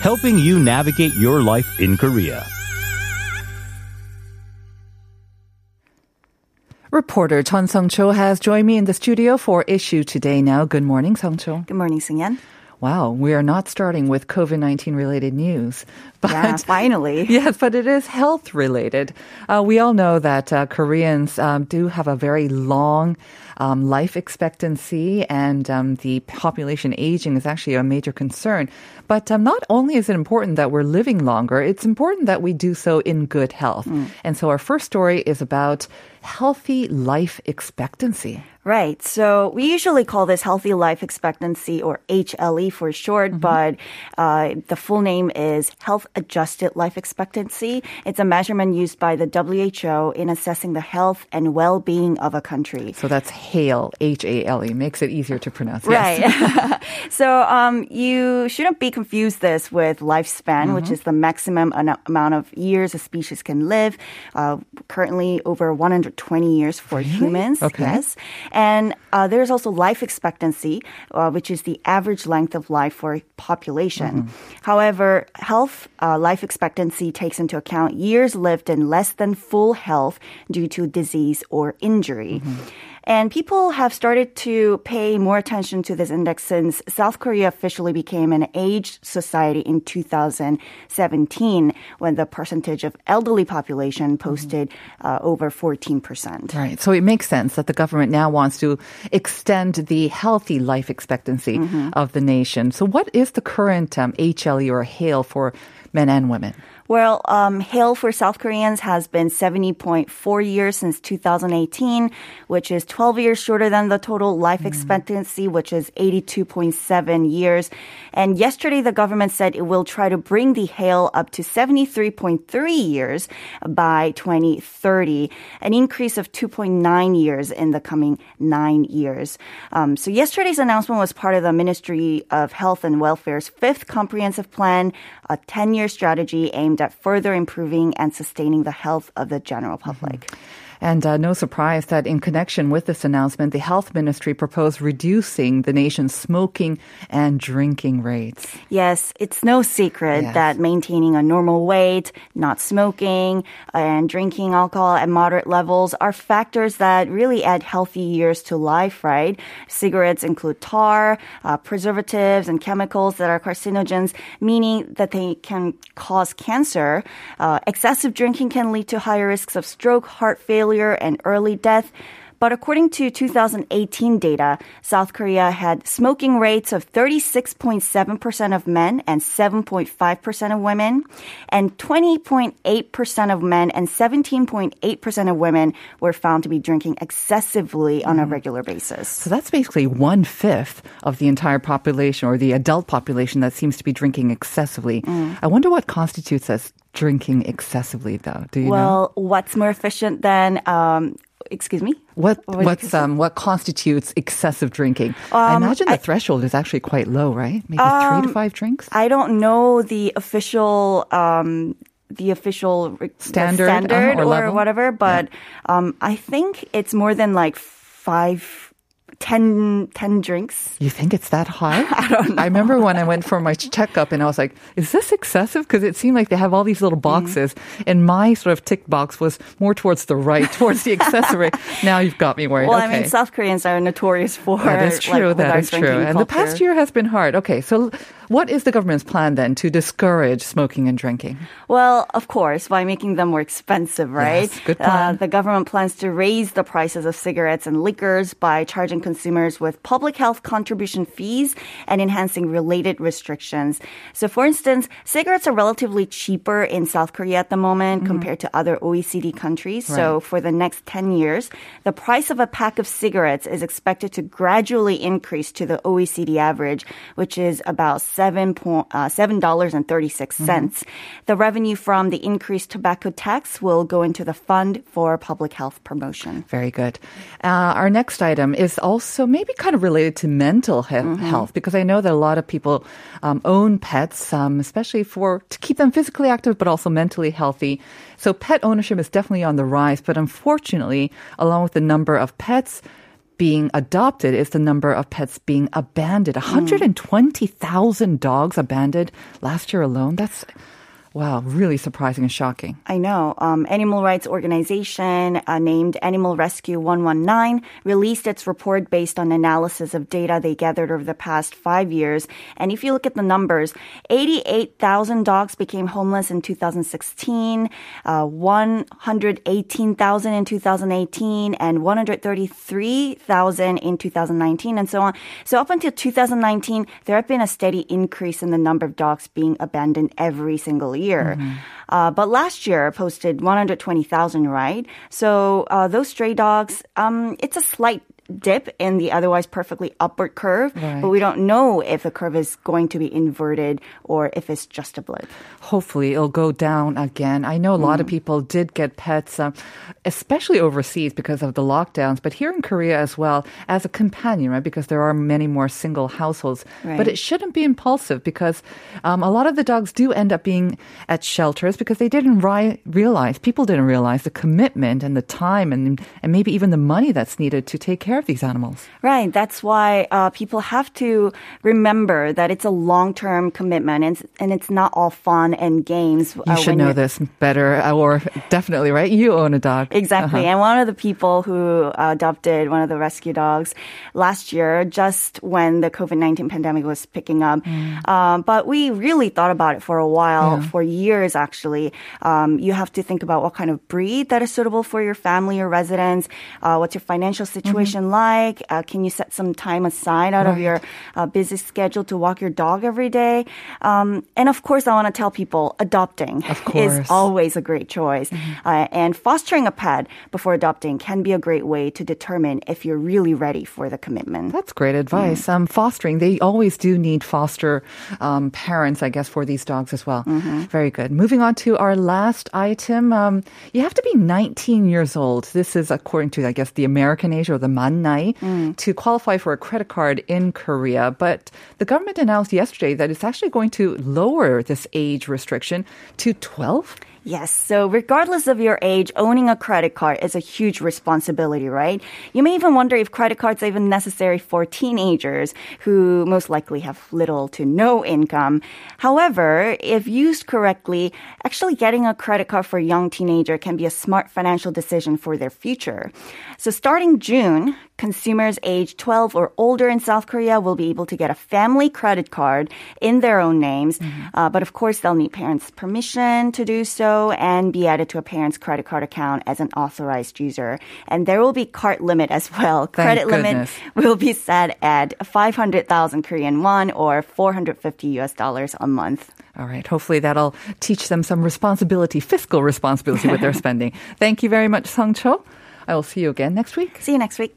helping you navigate your life in Korea. Reporter Chun Sung-cho has joined me in the studio for Issue Today Now. Good morning, Sung-cho. Good morning, Seung-yeon. Wow, we are not starting with COVID-19 related news. But, yeah, finally. Yes, but it is health related. We all know that Koreans do have a very long life expectancy, and the population aging is actually a major concern. But not only is it important that we're living longer, it's important that we do so in good health. And so our first story is about healthy life expectancy. Right. So we usually call this healthy life expectancy, or HLE for short, but the full name is health adjusted life expectancy. It's a measurement used by the WHO in assessing the health and well-being of a country. So that's HALE, H-A-L-E. Makes it easier to pronounce. Right. Yes. So you shouldn't be confused this with lifespan, which is the maximum amount of years a species can live. Currently over 120 years for humans. Okay. Yes. And there's also life expectancy, which is the average length of life for population. However, health life expectancy takes into account years lived in less than full health due to disease or injury. And people have started to pay more attention to this index since South Korea officially became an aged society in 2017, when the percentage of elderly population posted over 14%. Right. So it makes sense that the government now wants to extend the healthy life expectancy of the nation. So what is the current HLE or HALE for men and women? Well, HALE for South Koreans has been 70.4 years since 2018, which is 12 years shorter than the total life expectancy, which is 82.7 years. And yesterday, the government said it will try to bring the HALE up to 73.3 years by 2030, an increase of 2.9 years in the coming 9 years. So yesterday's announcement was part of the Ministry of Health and Welfare's 5th Comprehensive Plan, a 10-year strategy aimed at further improving and sustaining the health of the general public. And no surprise that in connection with this announcement, the health ministry proposed reducing the nation's smoking and drinking rates. Yes, it's no secret that maintaining a normal weight, not smoking, and drinking alcohol at moderate levels are factors that really add healthy years to life, right? Cigarettes include tar, preservatives, and chemicals that are carcinogens, meaning that they can cause cancer. Excessive drinking can lead to higher risks of stroke, heart failure, and early death. But according to 2018 data, South Korea had smoking rates of 36.7% of men and 7.5% of women, and 20.8% of men and 17.8% of women were found to be drinking excessively on a regular basis. So that's basically 1/5 of the entire population, or the adult population, that seems to be drinking excessively. I wonder what constitutes as drinking excessively, though. Do you know? Well, what's more efficient than... excuse me? What constitutes excessive drinking? I imagine the threshold is actually quite low, right? Maybe 3 to 5 drinks? I don't know the official standard or whatever, but I think it's more than like 10 drinks. You think it's that high? I don't know. I remember when I went for my checkup and I was like, is this excessive? Because it seemed like they have all these little boxes, and my sort of tick box was more towards the right, towards the accessory. Now you've got me worried. Well, okay. I mean, South Koreans are notorious for that is true. And the past year has been hard. Okay, so what is the government's plan then to discourage smoking and drinking? Well, of course, by making them more expensive, right? Yes, good plan. The government plans to raise the prices of cigarettes and liquors by charging consumers with public health contribution fees and enhancing related restrictions. So, for instance, cigarettes are relatively cheaper in South Korea at the moment compared to other OECD countries. Right. So for the next 10 years, the price of a pack of cigarettes is expected to gradually increase to the OECD average, which is about $7.36. The revenue from the increased tobacco tax will go into the Fund for Public Health Promotion. Very good. Our next item is also maybe kind of related to mental health, because I know that a lot of people own pets, especially to keep them physically active but also mentally healthy. So pet ownership is definitely on the rise, but unfortunately, along with the number of pets being adopted is the number of pets being abandoned. 120,000 dogs abandoned last year alone. That's, wow, really surprising and shocking. I know. Animal rights organization named Animal Rescue 119 released its report based on analysis of data they gathered over the past 5 years. And if you look at the numbers, 88,000 dogs became homeless in 2016, 118,000 in 2018, and 133,000 in 2019, and so on. So up until 2019, there had been a steady increase in the number of dogs being abandoned every single year. But last year posted 120,000, right? So those stray dogs, it's a slight dip in the otherwise perfectly upward curve, right, but we don't know if the curve is going to be inverted or if it's just a blip. Hopefully it'll go down again. I know a lot of people did get pets, especially overseas because of the lockdowns, but here in Korea as well, as a companion, right? Because there are many more single households. Right. But it shouldn't be impulsive because a lot of the dogs do end up being at shelters because they didn't people didn't realize the commitment and the time and maybe even the money that's needed to take care of these animals. Right. That's why people have to remember that it's a long-term commitment and it's not all fun and games. You should know this better, or definitely, right? You own a dog. Exactly. And one of the people who adopted one of the rescue dogs last year, just when the COVID-19 pandemic was picking up. But we really thought about it for a while, for years actually. You have to think about what kind of breed that is suitable for your family or residence. What's your financial situation like? Can you set some time aside out of your busy schedule to walk your dog every day? And of course, I want to tell people adopting is always a great choice. And fostering a pet before adopting can be a great way to determine if you're really ready for the commitment. That's great advice. Fostering, they always do need foster parents, I guess, for these dogs as well. Very good. Moving on to our last item. You have to be 19 years old. This is according to, I guess, the American age or the mannai to qualify for a credit card in Korea. But the government announced yesterday that it's actually going to lower this age restriction to 12. Yes. So regardless of your age, owning a credit card is a huge responsibility, right? You may even wonder if credit cards are even necessary for teenagers who most likely have little to no income. However, if used correctly, actually getting a credit card for a young teenager can be a smart financial decision for their future. So starting June, consumers age 12 or older in South Korea will be able to get a family credit card in their own names. But of course, they'll need parents' permission to do so and be added to a parent's credit card account as an authorized user. And there will be card limit as well. Credit limit will be set at 500,000 Korean won or $450 a month. All right. Hopefully that'll teach them some responsibility, fiscal responsibility with their spending. Thank you very much, Sung-cho. I will see you again next week. See you next week.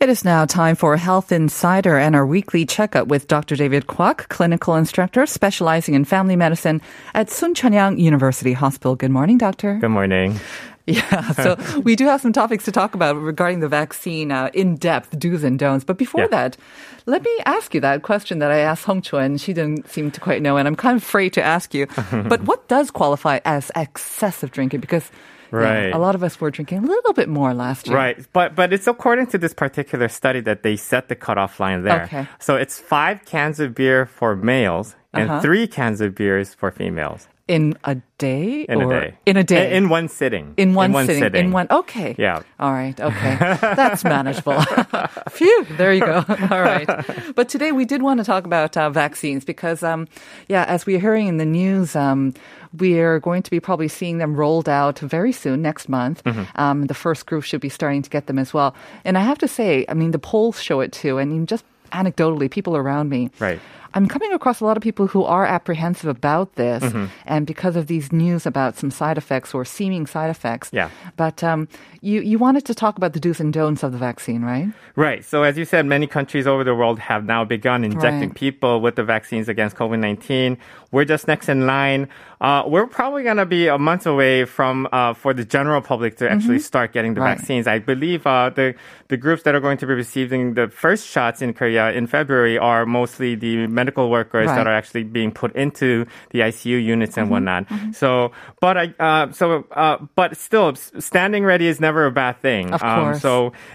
It is now time for Health Insider and our weekly checkup with Dr. David Kwok, clinical instructor specializing in family medicine at Sun Chonyang University Hospital. Good morning, doctor. Good morning. Yeah, so we do have some topics to talk about regarding the vaccine in depth, do's and don'ts. But before that, let me ask you that question that I asked Sung-cho and she didn't seem to quite know, and I'm kind of afraid to ask you. But what does qualify as excessive drinking? Because a lot of us were drinking a little bit more last year. Right. But it's according to this particular study that they set the cutoff line there. Okay. So it's 5 cans of beer for males and 3 cans of beers for females. In a day? In a day. In one sitting. In one sitting. Okay. Yeah. All right. Okay. That's manageable. Phew. There you go. All right. But today we did want to talk about vaccines because, as we're hearing in the news, we're going to be probably seeing them rolled out very soon, next month. Mm-hmm. The first group should be starting to get them as well. And I have to say, the polls show it too. Just anecdotally, people around me. Right. I'm coming across a lot of people who are apprehensive about this, mm-hmm. and because of these news about some side effects or seeming side effects. Yeah. But you wanted to talk about the do's and don'ts of the vaccine, right? Right. So as you said, many countries over the world have now begun injecting people with the vaccines against COVID-19. We're just next in line. We're probably going to be a month away from for the general public to actually mm-hmm. start getting the vaccines. I believe the groups that are going to be receiving the first shots in Korea in February are mostly the medical workers that are actually being put into the ICU units and whatnot. Mm-hmm. But still, standing ready is never a bad thing. Of course.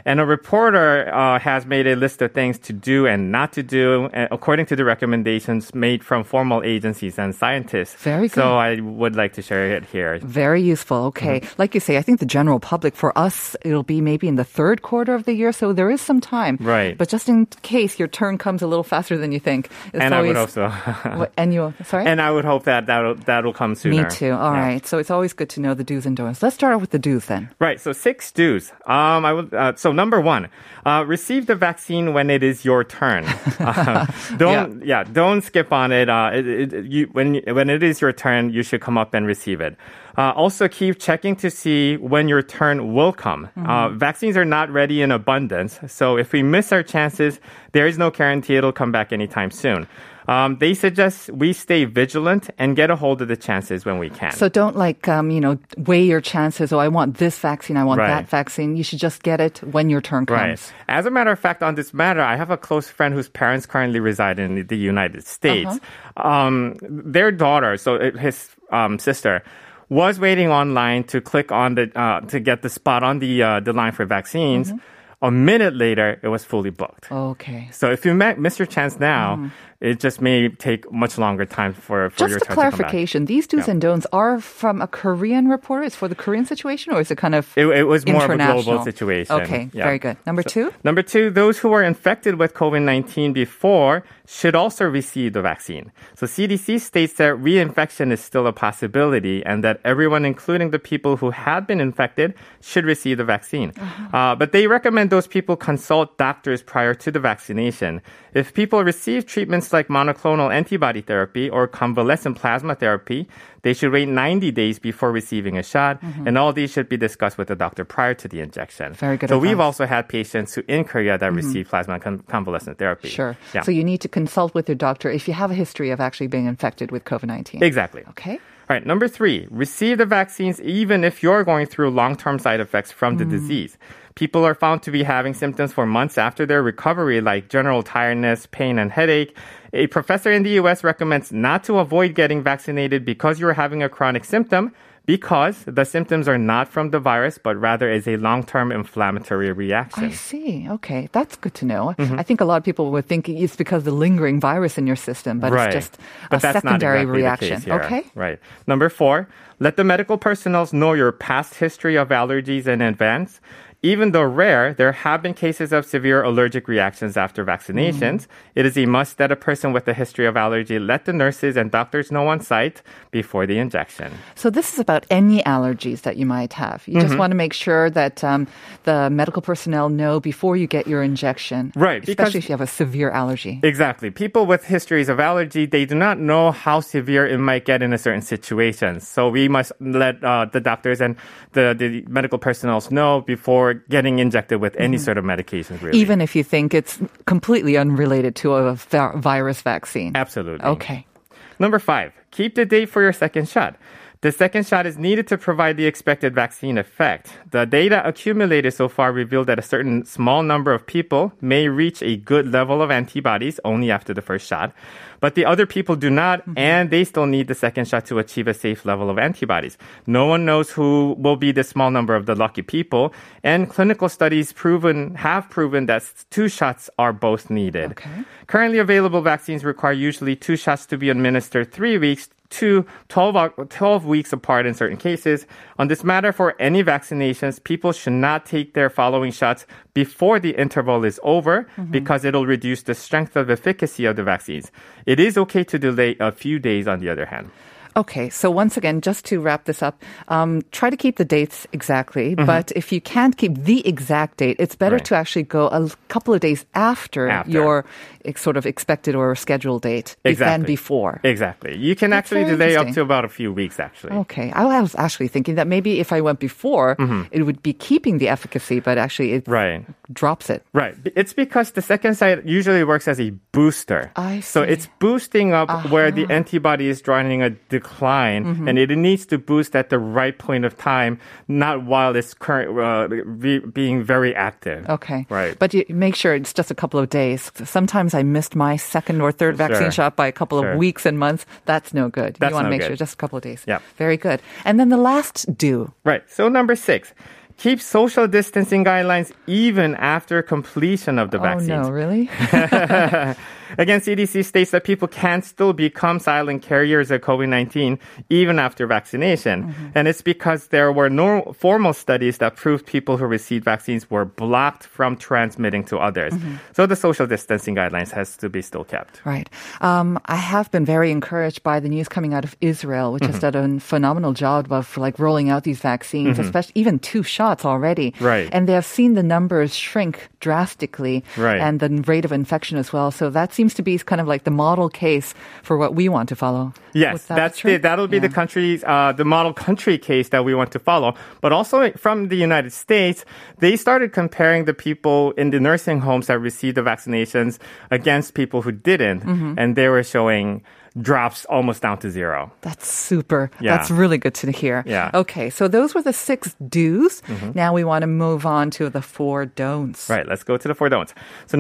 And a reporter has made a list of things to do and not to do according to the recommendations made from formal agencies and scientists. Very good. So I would like to share it here. Very useful. Okay. Mm-hmm. Like you say, I think the general public, for us, it'll be maybe in the third quarter of the year, so there is some time. Right. But just in case your turn comes a little faster than you think. And I would hope that that'll come sooner. Me too. All right. So it's always good to know the do's and don'ts. Let's start out with the do's then. Right. So 6 do's. So number 1, receive the vaccine when it is your turn. Don't skip on it. When it is your turn, you should come up and receive it. Also, keep checking to see when your turn will come. Mm-hmm. Vaccines are not ready in abundance, so if we miss our chances, there is no guarantee it'll come back anytime soon. They suggest we stay vigilant and get a hold of the chances when we can. So don't weigh your chances. Oh, I want this vaccine. I want that vaccine. You should just get it when your turn comes. Right. As a matter of fact, on this matter, I have a close friend whose parents currently reside in the United States. Uh-huh. Their daughter, so his sister, was waiting online to click on to get the spot on the line for vaccines. Mm-hmm. A minute later, it was fully booked. Okay. So if you miss your chance now, it just may take much longer time for your turn to come back. Just a clarification, these do's and don'ts are from a Korean reporter? It's for the Korean situation, or is it kind of It was more of a global situation. Okay, very good. Number two, those who were infected with COVID-19 before should also receive the vaccine. So CDC states that reinfection is still a possibility and that everyone, including the people who had been infected, should receive the vaccine. Uh-huh. But they recommend those people consult doctors prior to the vaccination. If people receive treatments like monoclonal antibody therapy or convalescent plasma therapy, they should wait 90 days before receiving a shot, mm-hmm. and all these should be discussed with the doctor prior to the injection. Very good. So advice. We've also had patients who in Korea that mm-hmm. receive plasma convalescent therapy. Sure. Yeah. So you need to consult with your doctor if you have a history of actually being infected with COVID-19. Exactly. Okay. All right, number 3, receive the vaccines even if you're going through long-term side effects from the disease. People are found to be having symptoms for months after their recovery, like general tiredness, pain, and headache. A professor in the U.S. recommends not to avoid getting vaccinated because you're having a chronic symptom, because the symptoms are not from the virus, but rather is a long-term inflammatory reaction. I see. Okay. That's good to know. Mm-hmm. I think a lot of people were thinking it's because of the lingering virus in your system, but it's just a secondary reaction. Okay. Right. Number 4, let the medical personnel know your past history of allergies in advance. Even though rare, there have been cases of severe allergic reactions after vaccinations. It is a must that a person with a history of allergy let the nurses and doctors know on site before the injection. So this is about any allergies that you might have. You just want to make sure that the medical personnel know before you get your injection. Right. Especially if you have a severe allergy. Exactly. People with histories of allergy, they do not know how severe it might get in a certain situation. So we must let the doctors and the medical personnel know before getting injected with any sort of medications, really. Even if you think it's completely unrelated to a virus vaccine. Absolutely. Okay. Number 5, keep the date for your second shot. The second shot is needed to provide the expected vaccine effect. The data accumulated so far revealed that a certain small number of people may reach a good level of antibodies only after the first shot, but the other people do not, and they still need the second shot to achieve a safe level of antibodies. No one knows who will be the small number of the lucky people, and clinical studies have proven that 2 shots are both needed. Okay. Currently available vaccines require usually 2 shots to be administered 3 weeks to 12 weeks apart in certain cases. On this matter, for any vaccinations, people should not take their following shots before the interval is over because it'll reduce the strength of efficacy of the vaccines. It is okay to delay a few days, on the other hand. Okay, so once again, just to wrap this up, try to keep the dates exactly, but if you can't keep the exact date, it's better to actually go a couple of days after your sort of expected or scheduled date than before. Exactly. You can actually delay up to about a few weeks, actually. Okay, I was actually thinking that maybe if I went before, it would be keeping the efficacy, but actually it drops it. Right. It's because the second site usually works as a booster. I see. So it's boosting up where the antibody is joining a decline, and it needs to boost at the right point of time, not while it's being very active. Okay. Right. But you make sure it's just a couple of days. Sometimes I missed my second or third vaccine shot by a couple of weeks and months. That's no good. That's you want to make sure just a couple of days. Yeah. Very good. And then the last do. Right. So number 6. Keep social distancing guidelines even after completion of the vaccines. Oh, no, really? Again, CDC states that people can still become silent carriers of COVID-19 even after vaccination. And it's because there were no formal studies that proved people who received vaccines were blocked from transmitting to others. So the social distancing guidelines has to be still kept. Right. I have been very encouraged by the news coming out of Israel, which has done a phenomenal job of like rolling out these vaccines, especially even 2 shots already. Right. And they have seen the numbers shrink drastically and the rate of infection as well. So that's seems to be kind of like the model case for what we want to follow. Yes, that'll be the country's the model country case that we want to follow. But also from the United States, they started comparing the people in the nursing homes that received the vaccinations against people who didn't, and they were showing drops almost down to 0. That's super. Yeah. That's really good to hear. Yeah. Okay, so those were the 6 do's. Now we want to move on to the 4 don'ts. Right, let's go to the 4 don'ts. So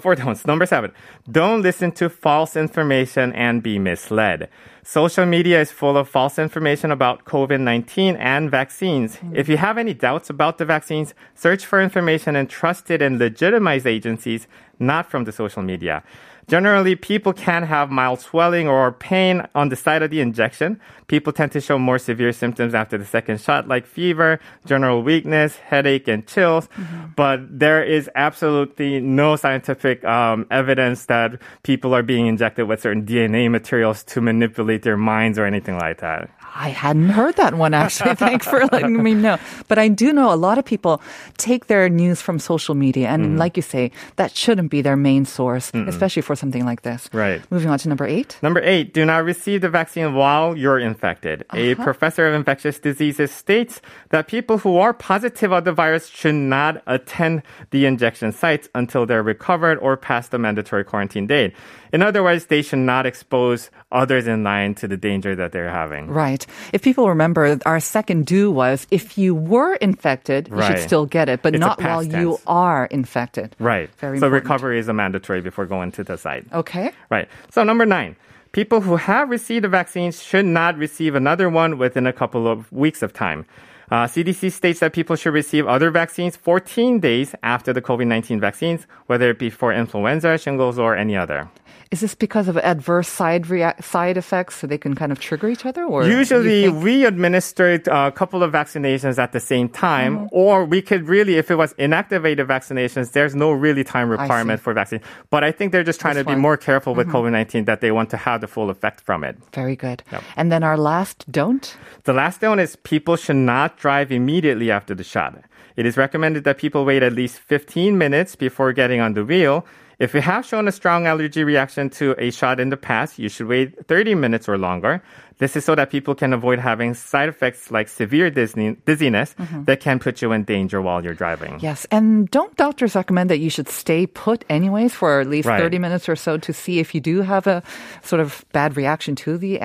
4 don'ts. Number 7, don't listen to false information and be misled. Social media is full of false information about COVID-19 and vaccines. If you have any doubts about the vaccines, search for information in trusted and legitimized agencies, not from the social media. Generally, people can have mild swelling or pain on the site of the injection. People tend to show more severe symptoms after the second shot, like fever, general weakness, headache, and chills. But there is absolutely no scientific evidence that people are being injected with certain DNA materials to manipulate their minds or anything like that. I hadn't heard that one, actually. Thanks for letting me know. But I do know a lot of people take their news from social media. And like you say, that shouldn't be their main source, especially for something like this. Right. Moving on to number 8. Number 8, do not receive the vaccine while you're infected. A professor of infectious diseases states that people who are positive of the virus should not attend the injection sites until they're recovered or past the mandatory quarantine date. In other words, they should not expose others in line to the danger that they're having. Right. If people remember, our second do was if you were infected, you should still get it, but it's not while you are infected. Right. Very so important. Recovery is a mandatory before going to the site. Okay. Right. So number 9. People who have received the vaccines should not receive another one within a couple of weeks of time. CDC states that people should receive other vaccines 14 days after the COVID-19 vaccines, whether it be for influenza, shingles, or any other. Is this because of adverse side effects, so they can kind of trigger each other? Or usually, we administered a couple of vaccinations at the same time, or we could really, if it was inactivated vaccinations, there's no really time requirement for vaccine. But I think they're just trying to be more careful with COVID-19 that they want to have the full effect from it. Very good. Yep. And then our last don't? The last don't is people should not drive immediately after the shot. It is recommended that people wait at least 15 minutes before getting on the wheel. If you have shown a strong allergy reaction to a shot in the past, you should wait 30 minutes or longer. This is so that people can avoid having side effects like severe dizziness that can put you in danger while you're driving. Yes, and don't doctors recommend that you should stay put anyways for at least 30 minutes or so to see if you do have a sort of bad reaction to the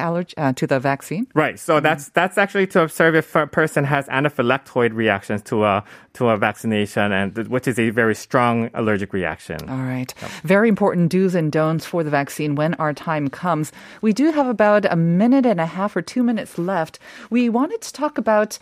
to the vaccine? Right. So that's actually to observe if a person has anaphylactoid reactions to a vaccination, and which is a very strong allergic reaction. All right. Yep. Very important do's and don'ts for the vaccine when our time comes. We do have about a minute and and a half or 2 minutes left. We wanted to talk about,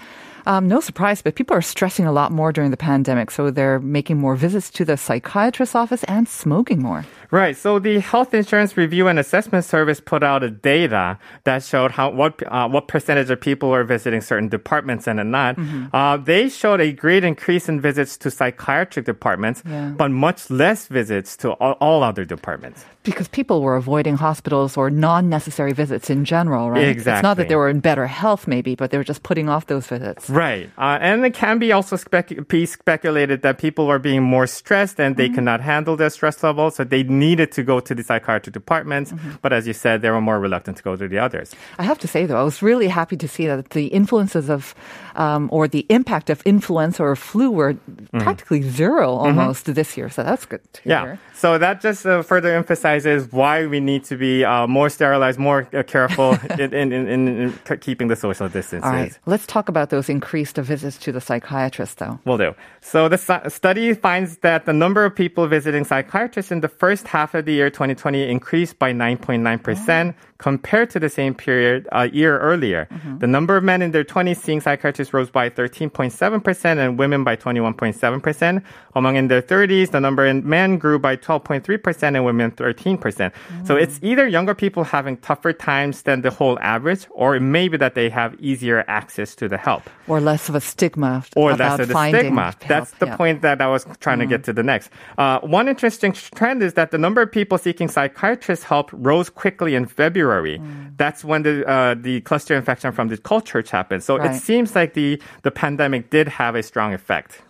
no surprise, but people are stressing a lot more during the pandemic. So they're making more visits to the psychiatrist's office and smoking more. Right. So the Health Insurance Review and Assessment Service put out a data that showed how what percentage of people are visiting certain departments and not. Mm-hmm. They showed a great increase in visits to psychiatric departments, but much less visits to all other departments. Because people were avoiding hospitals or non-necessary visits in general, right? Exactly. It's not that they were in better health, maybe, but they were just putting off those visits. Right. And it can be also speculated that people are being more stressed and they cannot handle their stress level, so they needed to go to the psychiatric departments. Mm-hmm. But as you said, they were more reluctant to go to the others. I have to say, though, I was really happy to see that the influences of, or the impact of influenza or flu were practically zero almost this year. So that's good to hear. So that just further emphasizes why we need to be more sterilized, more careful in keeping the social distances. All right. Let's talk about those increased visits to the psychiatrist, though. Will do. So the study finds that the number of people visiting psychiatrists in the first half of the year 2020 increased by 9.9% compared to the same period a year earlier. Mm-hmm. The number of men in their 20s seeing psychiatrists rose by 13.7% and women by 21.7%. Among in their 30s, the number in men grew by 12.3% and women 13%. So it's either younger people having tougher times than the whole average, or it may be that they have easier access to the help. Or less of a stigma. Or less of the stigma. That's the point that I was trying to get to the next. One interesting trend is that the number of people seeking psychiatrist help rose quickly in February. That's when the cluster infection from the cult church happened. So it seems like the pandemic did have a strong effect.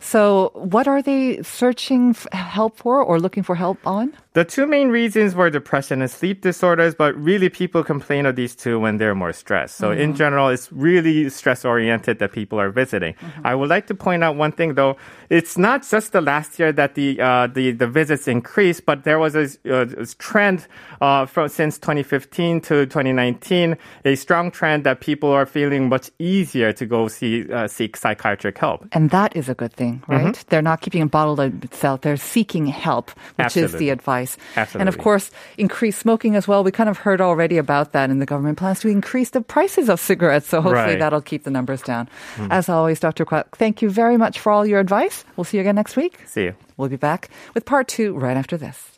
So what are they searching help for or looking for help on? The two main reasons were depression and sleep disorders, but really people complain of these two when they're more stressed. So in general, it's really stress-oriented that people are visiting. I would like to point out one thing, though. It's not just the last year that the visits increased, but there was a trend since 2015 to 2019, a strong trend that people are feeling much easier to go seek psychiatric help. And that is a good thing, right? Mm-hmm. They're not keeping it bottled up itself. They're seeking help, which is the advice. Absolutely. And of course, increased smoking as well. We kind of heard already about that, and the government plans to increase the prices of cigarettes. So hopefully that'll keep the numbers down. As always, Dr. Kwok, thank you very much for all your advice. We'll see you again next week. See you. We'll be back with part 2 right after this.